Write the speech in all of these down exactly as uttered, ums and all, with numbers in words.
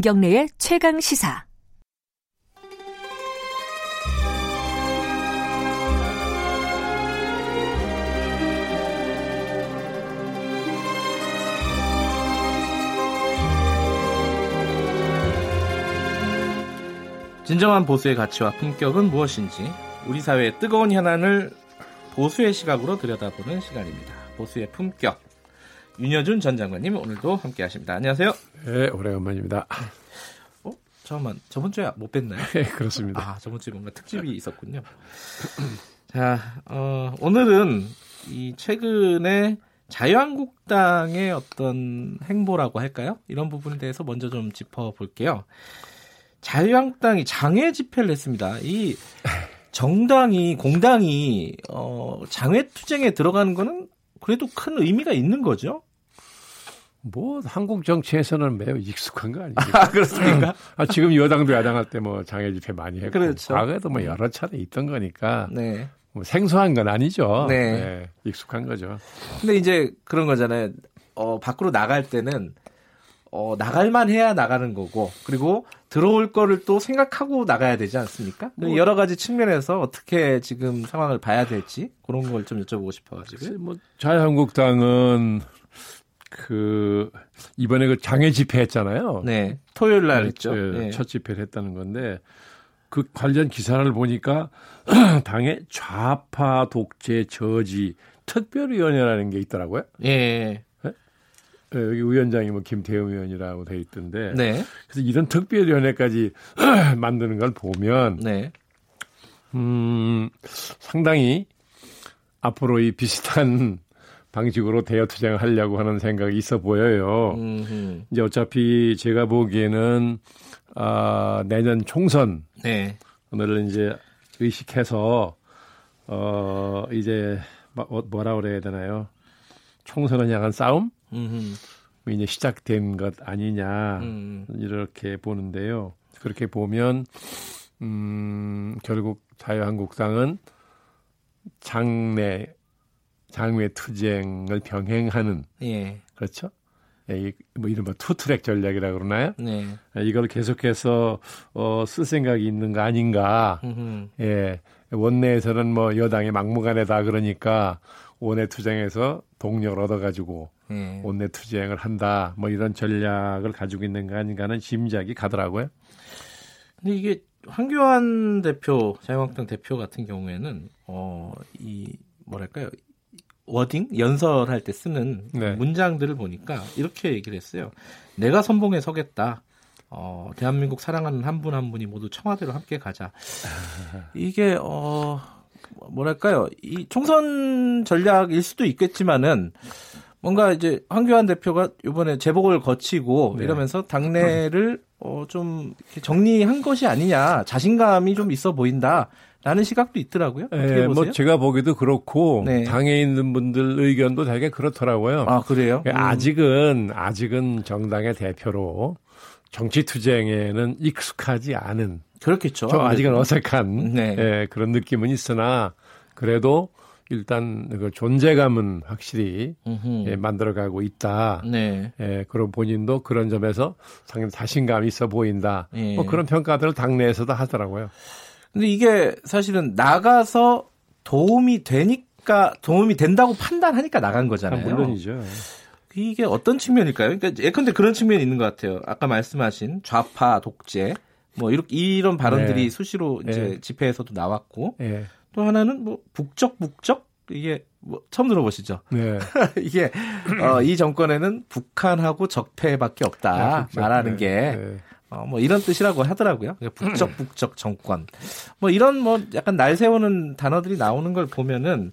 김경래의 최강시사. 진정한 보수의 가치와 품격은 무엇인지 우리 사회의 뜨거운 현안을 보수의 시각으로 들여다보는 시간입니다. 보수의 품격. 윤여준 전 장관님 오늘도 함께하십니다. 안녕하세요. 네, 오래간만입니다. 어? 잠깐만, 저번 주에 못 뵀나요? 네, 그렇습니다. 아, 저번 주에 뭔가 특집이 있었군요. 자, 어, 오늘은 이 최근에 자유한국당의 어떤 행보라고 할까요? 이런 부분에 대해서 먼저 좀 짚어볼게요. 자유한국당이 장외 집회를 했습니다. 이 정당이 공당이 어, 장외 투쟁에 들어가는 거는 그래도 큰 의미가 있는 거죠? 뭐 한국 정치에서는 매우 익숙한 거 아니에요? 아, 그렇습니까? 아, 지금 여당도 야당할 때 뭐 장애 집회 많이 했고 그렇죠. 과거에도 뭐 여러 차례 있던 거니까 네. 뭐 생소한 건 아니죠. 네. 네, 익숙한 거죠. 근데 이제 그런 거잖아요. 어, 밖으로 나갈 때는 어, 나갈만 해야 나가는 거고 그리고 들어올 거를 또 생각하고 나가야 되지 않습니까? 뭐, 여러 가지 측면에서 어떻게 지금 상황을 봐야 될지 그런 걸 좀 여쭤보고 싶어가지고. 뭐 자유한국당은 그 이번에 그 장애 집회했잖아요. 네, 토요일 날 했죠. 네. 첫 집회를 했다는 건데 그 관련 기사를 보니까 당의 좌파 독재 저지 특별위원회라는 게 있더라고요. 예. 여기 위원장이 뭐 김태흠 의원이라고 돼 있던데. 네. 그래서 이런 특별위원회까지 만드는 걸 보면, 네. 음, 상당히 앞으로 이 비슷한 방식으로 대여 투쟁을 하려고 하는 생각이 있어 보여요. 음흠. 이제 어차피 제가 보기에는 아, 내년 총선, 네. 오늘은 이제 의식해서 어, 이제 뭐라 그래야 되나요? 총선을 향한 싸움? 음. 이제 시작된 것 아니냐 음. 이렇게 보는데요. 그렇게 보면 음, 결국 자유한국당은 장내 장외 투쟁을 병행하는 예. 그렇죠? 예, 뭐 이른바 투트랙 전략이라고 그러나요? 네. 이걸 계속해서 어, 쓸 생각이 있는 거 아닌가? 음흠. 예, 원내에서는 뭐 여당이 막무가내다 그러니까 원내 투쟁에서 동력을 얻어가지고. 네. 원내 투쟁을 한다, 뭐 이런 전략을 가지고 있는 거 아닌가 하는 짐작이 가더라고요. 근데 이게 황교안 대표, 자유한국당 대표 같은 경우에는 어, 이 뭐랄까요, 워딩 연설할 때 쓰는 네. 문장들을 보니까 이렇게 얘기를 했어요. 내가 선봉에 서겠다. 어, 대한민국 사랑하는 한 분 한 분이 모두 청와대로 함께 가자. 이게 어, 뭐랄까요, 이 총선 전략일 수도 있겠지만은. 뭔가 이제 황교안 대표가 이번에 재보궐을 거치고 네. 이러면서 당내를 어 좀 정리한 것이 아니냐 자신감이 좀 있어 보인다라는 시각도 있더라고요. 네, 뭐 제가 보기도 그렇고 네. 당에 있는 분들 의견도 되게 그렇더라고요. 아 그래요? 음. 아직은 아직은 정당의 대표로 정치 투쟁에는 익숙하지 않은 그렇겠죠. 좀 아직은 어색한 네. 예, 그런 느낌은 있으나 그래도. 일단 그 존재감은 확실히 예, 만들어가고 있다. 네. 예, 그런 본인도 그런 점에서 상당히 자신감이 있어 보인다. 예. 뭐 그런 평가들을 당내에서도 하더라고요. 근데 이게 사실은 나가서 도움이 되니까 도움이 된다고 판단하니까 나간 거잖아요. 아, 물론이죠. 이게 어떤 측면일까요? 그러니까 예컨대 그런 측면이 있는 것 같아요. 아까 말씀하신 좌파 독재 뭐 이렇게 이런 발언들이 네. 수시로 이제 네. 집회에서도 나왔고. 네. 또 하나는 뭐 북적 북적 이게 뭐 처음 들어보시죠. 네. 이게 어, 이 정권에는 북한하고 적폐밖에 없다 아, 말하는 네. 게 어, 뭐 이런 뜻이라고 하더라고요. 북적 북적 정권 뭐 이런 뭐 약간 날 세우는 단어들이 나오는 걸 보면은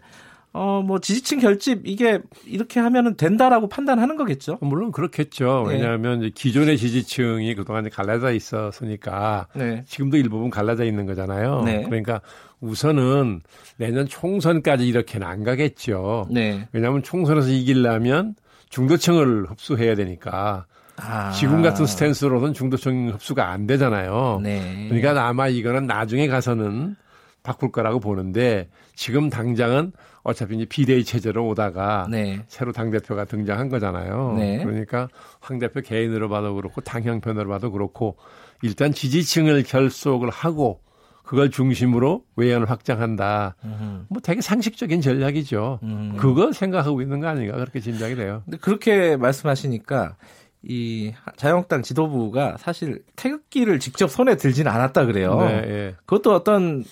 어, 뭐 지지층 결집 이게 이렇게 하면은 된다라고 판단하는 거겠죠. 물론 그렇겠죠. 왜냐하면 네. 기존의 지지층이 그동안 갈라져 있었으니까 네. 지금도 일부분 갈라져 있는 거잖아요. 네. 그러니까. 우선은 내년 총선까지 이렇게는 안 가겠죠. 네. 왜냐하면 총선에서 이기려면 중도층을 흡수해야 되니까 아. 지금 같은 스탠스로는 중도층 흡수가 안 되잖아요. 네. 그러니까 아마 이거는 나중에 가서는 바꿀 거라고 보는데 지금 당장은 어차피 이제 비대위 체제로 오다가 네. 새로 당대표가 등장한 거잖아요. 네. 그러니까 황 대표 개인으로 봐도 그렇고 당 형편으로 봐도 그렇고 일단 지지층을 결속을 하고 그걸 중심으로 외연을 확장한다. 으흠. 뭐 되게 상식적인 전략이죠. 음. 그걸 생각하고 있는 거 아닌가 그렇게 짐작이 돼요. 근데 그렇게 말씀하시니까 이 자유한국당 지도부가 사실 태극기를 직접 손에 들지는 않았다 그래요. 네, 예. 그것도 어떤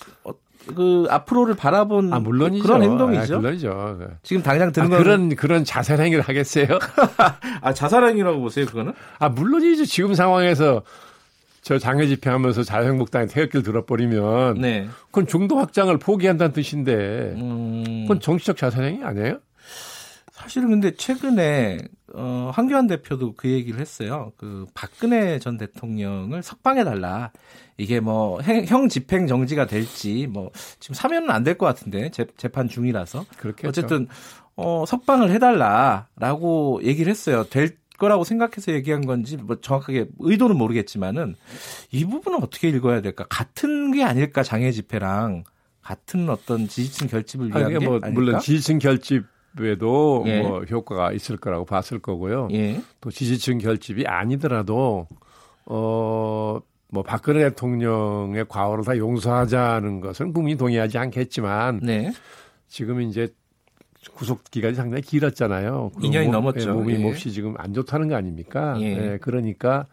그 앞으로를 바라본 아, 물론이죠. 그런 행동이죠. 아, 물론이죠. 지금 당장 드는 아, 그런 건... 그런 자살 행위를 하겠어요? 아 자살 행위라고 보세요 그거는? 아 물론이죠. 지금 상황에서. 저 장외 집회하면서 자유한국당에 태극기를 들어버리면 네. 그건 중도 확장을 포기한다는 뜻인데 그건 정치적 자살행위 아니에요? 사실은 근데 최근에 어, 황교안 대표도 그 얘기를 했어요. 그 박근혜 전 대통령을 석방해달라. 이게 뭐 행, 형 집행 정지가 될지 뭐 지금 사면은 안 될 것 같은데 재, 재판 중이라서. 그렇겠죠. 어쨌든 어, 석방을 해달라라고 얘기를 했어요. 될 거라고 생각해서 얘기한 건지 뭐 정확하게 의도는 모르겠지만은 이 부분은 어떻게 읽어야 될까? 같은 게 아닐까? 장애 집회랑 같은 어떤 지지층 결집을 위한 아니, 게 뭐 아닐까? 물론 지지층 결집에도 예. 뭐 효과가 있을 거라고 봤을 거고요. 예. 또 지지층 결집이 아니더라도 어 뭐 박근혜 대통령의 과오를 다 용서하자는 것은 국민이 동의하지 않겠지만 네. 지금 이제 구속 기간이 상당히 길었잖아요. 이 년이 넘었죠. 몸이 예. 몹시 지금 안 좋다는 거 아닙니까? 예. 예, 그러니까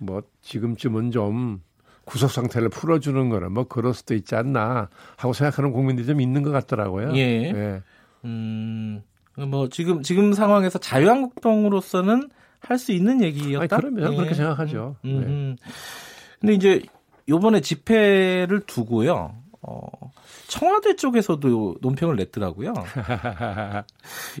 뭐 지금쯤은 좀 구속 상태를 풀어주는 거는 뭐 그럴 수도 있지 않나 하고 생각하는 국민들이 좀 있는 것 같더라고요. 예. 예. 음, 뭐 지금 지금 상황에서 자유한국당으로서는 할 수 있는 얘기였다. 아니, 그러면 예. 그렇게 생각하죠. 그런데 음, 음. 예. 이제 이번에 집회를 두고요. 어, 청와대 쪽에서도 논평을 냈더라고요.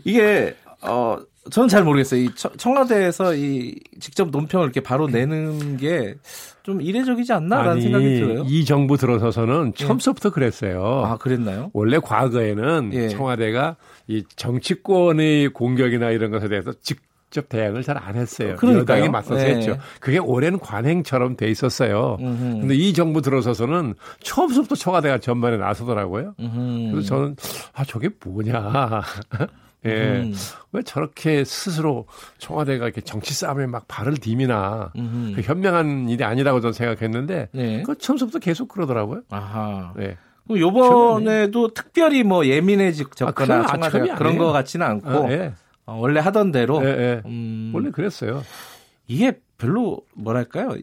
이게 어, 저는 잘 모르겠어요. 이 청와대에서 이 직접 논평을 이렇게 바로 내는 게 좀 이례적이지 않나라는 아니, 생각이 들어요. 이 정부 들어서서는 처음서부터 예. 그랬어요. 아 그랬나요? 원래 과거에는 예. 청와대가 이 정치권의 공격이나 이런 것에 대해서 즉 직접 대응을 잘 안 했어요. 여당이 맞서서 네. 했죠. 그게 오랜 관행처럼 돼 있었어요. 그런데 이 정부 들어서서는 처음부터 청와대가 전반에 나서더라고요. 음흠. 그래서 저는 아 저게 뭐냐. 예. 왜 저렇게 스스로 청와대가 이렇게 정치 싸움에 막 발을 디미나 그 현명한 일이 아니라고 저는 생각했는데 네. 그 처음부터 계속 그러더라고요. 아하. 네. 요번에도 네. 특별히 뭐 예민해졌거나 아, 청와대가 아, 그런 거 같지는 않고. 아, 네. 원래 하던 대로. 예, 예. 음... 원래 그랬어요. 이게 별로 뭐랄까요?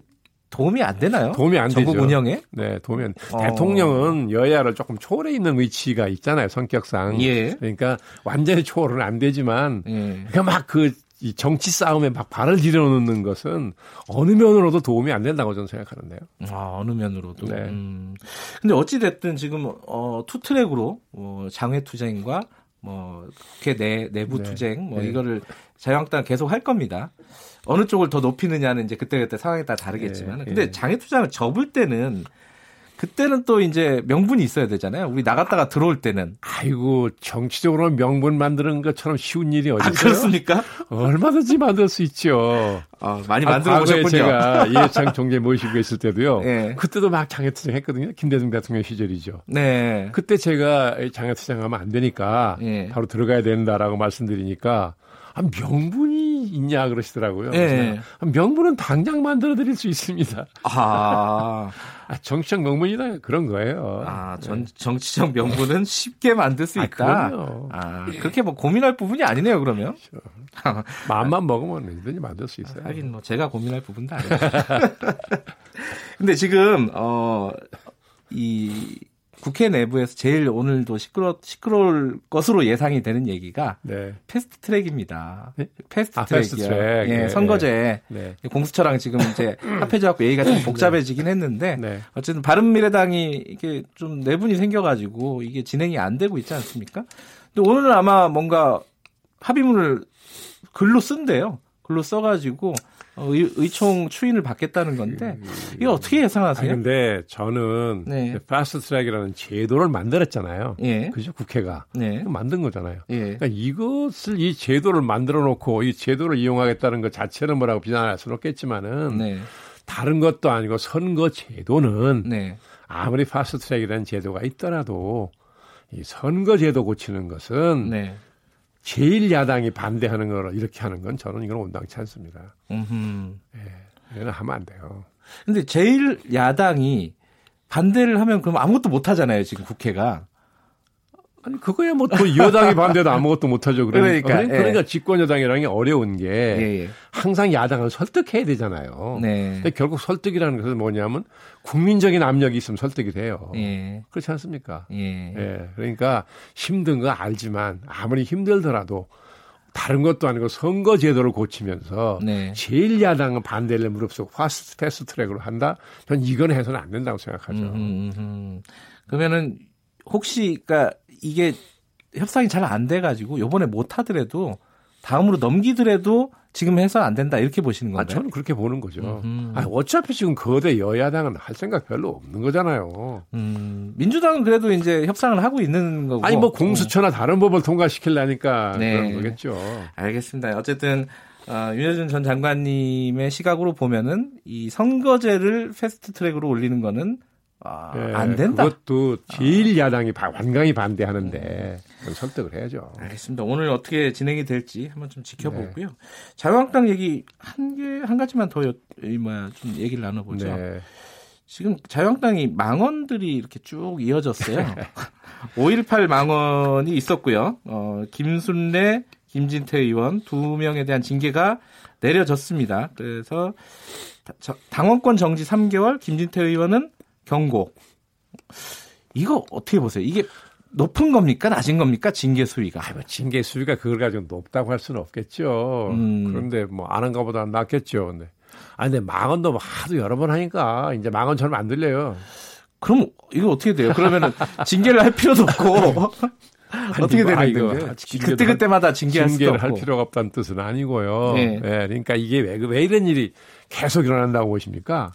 도움이 안 되나요? 도움이 안 정부 되죠. 정부 운영에? 네, 도움이 안 어... 대통령은 여야를 조금 초월해 있는 위치가 있잖아요. 성격상. 예. 그러니까 완전히 초월은 안 되지만 예. 그러니까 막 그 정치 싸움에 막 발을 들여놓는 것은 어느 면으로도 도움이 안 된다고 저는 생각하는데요. 아, 어느 면으로도. 네. 음... 근데 어찌 됐든 지금 어, 투트랙으로 어, 장외 투쟁과 뭐 국회 내 내부 투쟁 네. 뭐 네. 이거를 자유한국당 계속 할 겁니다. 어느 쪽을 더 높이느냐는 이제 그때 그때 상황에 따라 다르겠지만, 네. 근데 장애 투쟁을 접을 때는 그때는 또 이제 명분이 있어야 되잖아요. 우리 나갔다가 들어올 때는 아이고 정치적으로 명분 만드는 것처럼 쉬운 일이 어디 있어요? 아, 그렇습니까? 얼마든지 만들 수 있죠. 어, 많이 만들어 보셨군요. 제가 이회창 총재 모시고 있을 때도요. 네. 그때도 막 장애투쟁했거든요. 김대중 대통령 시절이죠. 네. 그때 제가 장애투쟁하면 안 되니까 네. 바로 들어가야 된다라고 말씀드리니까 아, 명분이 있냐 그러시더라고요. 네. 명분은 당장 만들어드릴 수 있습니다. 아, 아 정치적 명분이다 그런 거예요. 아, 전, 네. 정치적 명분은 쉽게 만들 수 아, 있다. 그럼요. 아, 그렇게 뭐 고민할 부분이 아니네요. 그러면 그렇죠. 마음만 먹으면 뭐든지 만들 수 있어요. 아, 하긴 뭐 제가 고민할 부분도 아니에요. 근데 지금 어, 이 국회 내부에서 제일 오늘도 시끄러, 시끄러울 것으로 예상이 되는 얘기가 네. 패스트트랙입니다. 네? 패스트트랙이요. 아, 패스트트랙. 예, 네. 선거제 네. 공수처랑 지금 이제 합해져갖고 얘기가 좀 복잡해지긴 했는데 네. 어쨌든 바른미래당이 이게 좀 내분이 생겨가지고 이게 진행이 안 되고 있지 않습니까? 근데 오늘은 아마 뭔가 합의문을 글로 쓴대요. 글로 써가지고 의, 의총 추인을 받겠다는 건데 이거 어떻게 예상하세요? 그런데 저는 네. 패스트트랙이라는 제도를 만들었잖아요. 예. 그죠? 국회가 예. 만든 거잖아요. 예. 그러니까 이것을 이 제도를 만들어 놓고 이 제도를 이용하겠다는 것 자체는 뭐라고 비난할 수는 없겠지만은 네. 다른 것도 아니고 선거 제도는 네. 아무리 패스트트랙이라는 제도가 있더라도 이 선거제도 고치는 것은 네. 제일 야당이 반대하는 걸 이렇게 하는 건 저는 이건 온당치 않습니다. 음, 예, 이건 하면 안 돼요. 그런데 제일 야당이 반대를 하면 그럼 아무것도 못 하잖아요. 지금 국회가. 아니 그거야 뭐 또 여당이 반대도 아무것도 못 하죠. 그러니까 그러니까, 예. 그러니까 집권 여당이라는 게 어려운 게 예. 항상 야당을 설득해야 되잖아요. 네. 근데 결국 설득이라는 것은 뭐냐면 국민적인 압력이 있으면 설득이 돼요. 예. 그렇지 않습니까? 예. 예. 그러니까 힘든 거 알지만 아무리 힘들더라도 다른 것도 아니고 선거 제도를 고치면서 네. 제일 야당은 반대를 무릅쓰고 파스트, 패스트트랙으로 한다. 전 이건 해서는 안 된다고 생각하죠. 음, 음. 그러면은 혹시 그러니까 이게 협상이 잘 안 돼가지고 이번에 못 하더라도 다음으로 넘기더라도 지금 해서 안 된다 이렇게 보시는 건가요? 아, 저는 그렇게 보는 거죠. 음. 아니, 어차피 지금 거대 여야당은 할 생각 별로 없는 거잖아요. 음. 민주당은 그래도 이제 협상을 하고 있는 거고. 아니 뭐 공수처나 다른 법을 통과시키려니까 네. 그런 거겠죠. 알겠습니다. 어쨌든 어, 윤여준 전 장관님의 시각으로 보면은 이 선거제를 패스트트랙으로 올리는 거는 아, 네, 안 된다. 그것도 제일 야당이 아. 완강히 반대하는데 음. 설득을 해야죠. 알겠습니다. 오늘 어떻게 진행이 될지 한번 좀 지켜보고요. 네. 자유한국당 얘기 한 개, 한 가지만 더 여, 좀 얘기를 나눠보죠. 네. 지금 자유한국당이 망언들이 이렇게 쭉 이어졌어요. 오일팔 망언이 있었고요. 어, 김순례, 김진태 의원 두 명에 대한 징계가 내려졌습니다. 그래서 당원권 정지 삼 개월, 김진태 의원은 경고. 이거 어떻게 보세요? 이게 높은 겁니까? 낮은 겁니까? 징계 수위가. 아, 징계 수위가 그걸 가지고 높다고 할 수는 없겠죠. 음. 그런데 뭐 아는 것보다 낫겠죠. 근데. 아, 근데 망언도 하도 여러 번 하니까 이제 망언처럼 안 들려요. 그럼 이거 어떻게 돼요? 그러면은 징계를 할 필요도 없고. 아니, 어떻게 되는 거예요? 그때 그때마다 징계할 수도 없고. 할 필요가 없다는 뜻은 아니고요. 네. 네, 그러니까 이게 왜, 왜 이런 일이 계속 일어난다고 보십니까?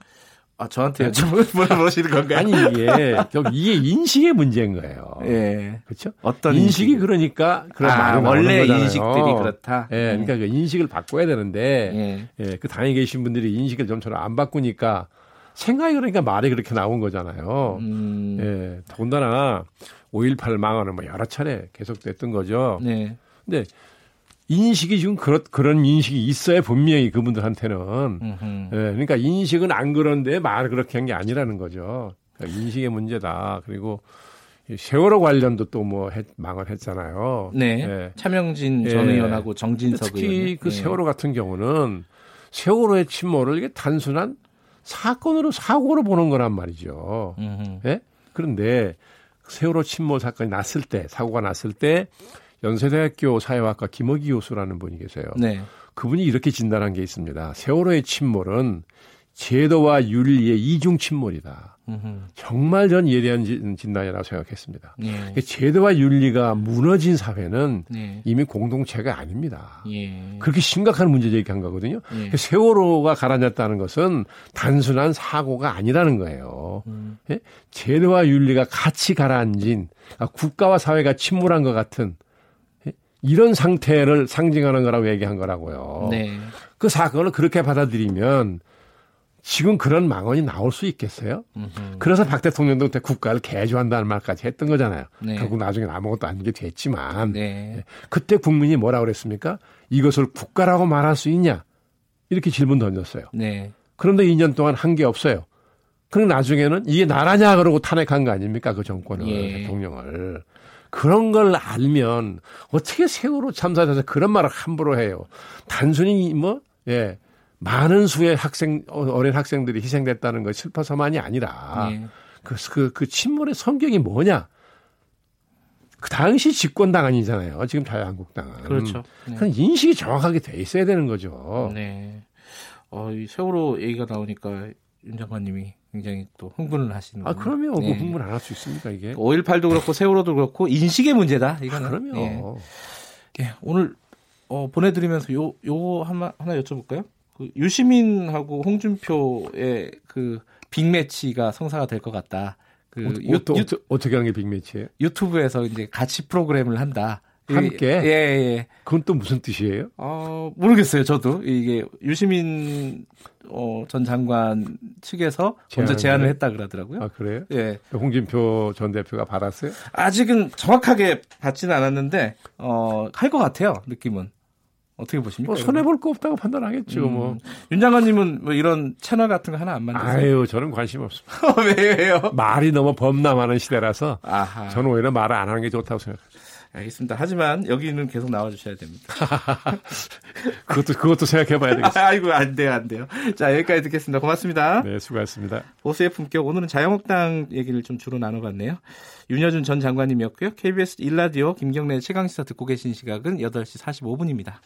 아, 저한테 물어보시는 건가요? 아니, 이게, 좀 이게 인식의 문제인 거예요. 예. 그렇죠? 어떤 인식이, 인식이 그러니까 그런 아, 말이 원래 인식들이 그렇다. 예. 음. 그러니까 인식을 바꿔야 되는데 예. 예. 그 당에 계신 분들이 인식을 좀처럼 안 바꾸니까 생각이 그러니까 말이 그렇게 나온 거잖아요. 음. 예. 더군다나 오일팔 망언은 뭐 여러 차례 계속됐던 거죠. 네. 근데 인식이 지금 그런 그런 인식이 있어야 분명히 그분들한테는 네, 그러니까 인식은 안 그런데 말을 그렇게 한 게 아니라는 거죠. 그러니까 인식의 문제다. 그리고 세월호 관련도 또 뭐 망언 했잖아요. 네, 네. 차명진 전 네. 의원하고 정진석 특히 의원 특히 그 세월호 같은 경우는 세월호의 침몰을 이게 단순한 사건으로 사고로 보는 거란 말이죠. 네? 그런데 세월호 침몰 사건이 났을 때 사고가 났을 때. 연세대학교 사회학과 김어기 교수라는 분이 계세요. 네. 그분이 이렇게 진단한 게 있습니다. 세월호의 침몰은 제도와 윤리의 이중 침몰이다. 음흠. 정말 전 예리한 진단이라고 생각했습니다. 예. 제도와 윤리가 무너진 사회는 예. 이미 공동체가 아닙니다. 예. 그렇게 심각한 문제제기한 거거든요. 예. 세월호가 가라앉았다는 것은 단순한 사고가 아니라는 거예요. 음. 예? 제도와 윤리가 같이 가라앉은 국가와 사회가 침몰한 것 같은 이런 상태를 상징하는 거라고 얘기한 거라고요. 네. 그 사건을 그렇게 받아들이면 지금 그런 망언이 나올 수 있겠어요? 음흠. 그래서 박 대통령도 그때 국가를 개조한다는 말까지 했던 거잖아요. 네. 결국 나중에 아무것도 아닌 게 됐지만 네. 그때 국민이 뭐라고 그랬습니까? 이것을 국가라고 말할 수 있냐? 이렇게 질문 던졌어요. 네. 그런데 이 년 동안 한 게 없어요. 그럼 나중에는 이게 나라냐 그러고 탄핵한 거 아닙니까? 그 정권을, 예. 대통령을. 그런 걸 알면 어떻게 세월호 참사에서 그런 말을 함부로 해요. 단순히 뭐 예, 많은 수의 학생 어린 학생들이 희생됐다는 걸 슬퍼서만이 아니라 네. 그, 그, 그 침몰의 성격이 뭐냐. 그 당시 집권당 아니잖아요. 지금 자유한국당은. 그렇죠. 네. 그런 인식이 정확하게 돼 있어야 되는 거죠. 네. 어, 이 세월호 얘기가 나오니까 윤 장관님이. 굉장히 또 흥분을 하시는. 아, 그럼요. 네. 흥분 안 할 수 있습니까, 이게? 오일팔도 그렇고 세월호도 그렇고 인식의 문제다. 이거는. 아, 그럼요. 네. 네, 오늘 어, 보내드리면서 요, 요거 하나, 하나 여쭤볼까요? 그 유시민하고 홍준표의 그 빅매치가 성사가 될 것 같다. 그 어, 유, 어, 유, 어떻게 하는 게 빅매치예요? 유튜브에서 이제 같이 프로그램을 한다. 함께. 예, 예. 그건 또 무슨 뜻이에요? 어, 모르겠어요. 저도 이게 유시민 어, 전 장관 측에서 제안을. 먼저 제안을 했다 그러더라고요. 아, 그래요? 예. 홍준표 전 대표가 받았어요? 아직은 정확하게 받지는 않았는데 어, 할 것 같아요. 느낌은. 어떻게 보십니까? 뭐 손해볼 거 없다고 판단하겠죠. 음. 뭐. 윤 장관님은 뭐 이런 채널 같은 거 하나 안 만드세요? 아유, 저는 관심 없습니다. 왜요? 말이 너무 범람하는 시대라서 아하. 저는 오히려 말을 안 하는 게 좋다고 생각합니다. 알겠습니다. 하지만 여기는 계속 나와주셔야 됩니다. 그것도, 그것도 생각해봐야 되겠습니다. 아이고, 안 돼요, 안 돼요. 자, 여기까지 듣겠습니다. 고맙습니다. 네, 수고하셨습니다. 보수의 품격, 오늘은 자유한국당 얘기를 좀 주로 나눠봤네요. 윤여준 전 장관님이었고요. 케이비에스 일 라디오 김경래 최강시사 듣고 계신 시각은 여덟 시 사십오 분입니다.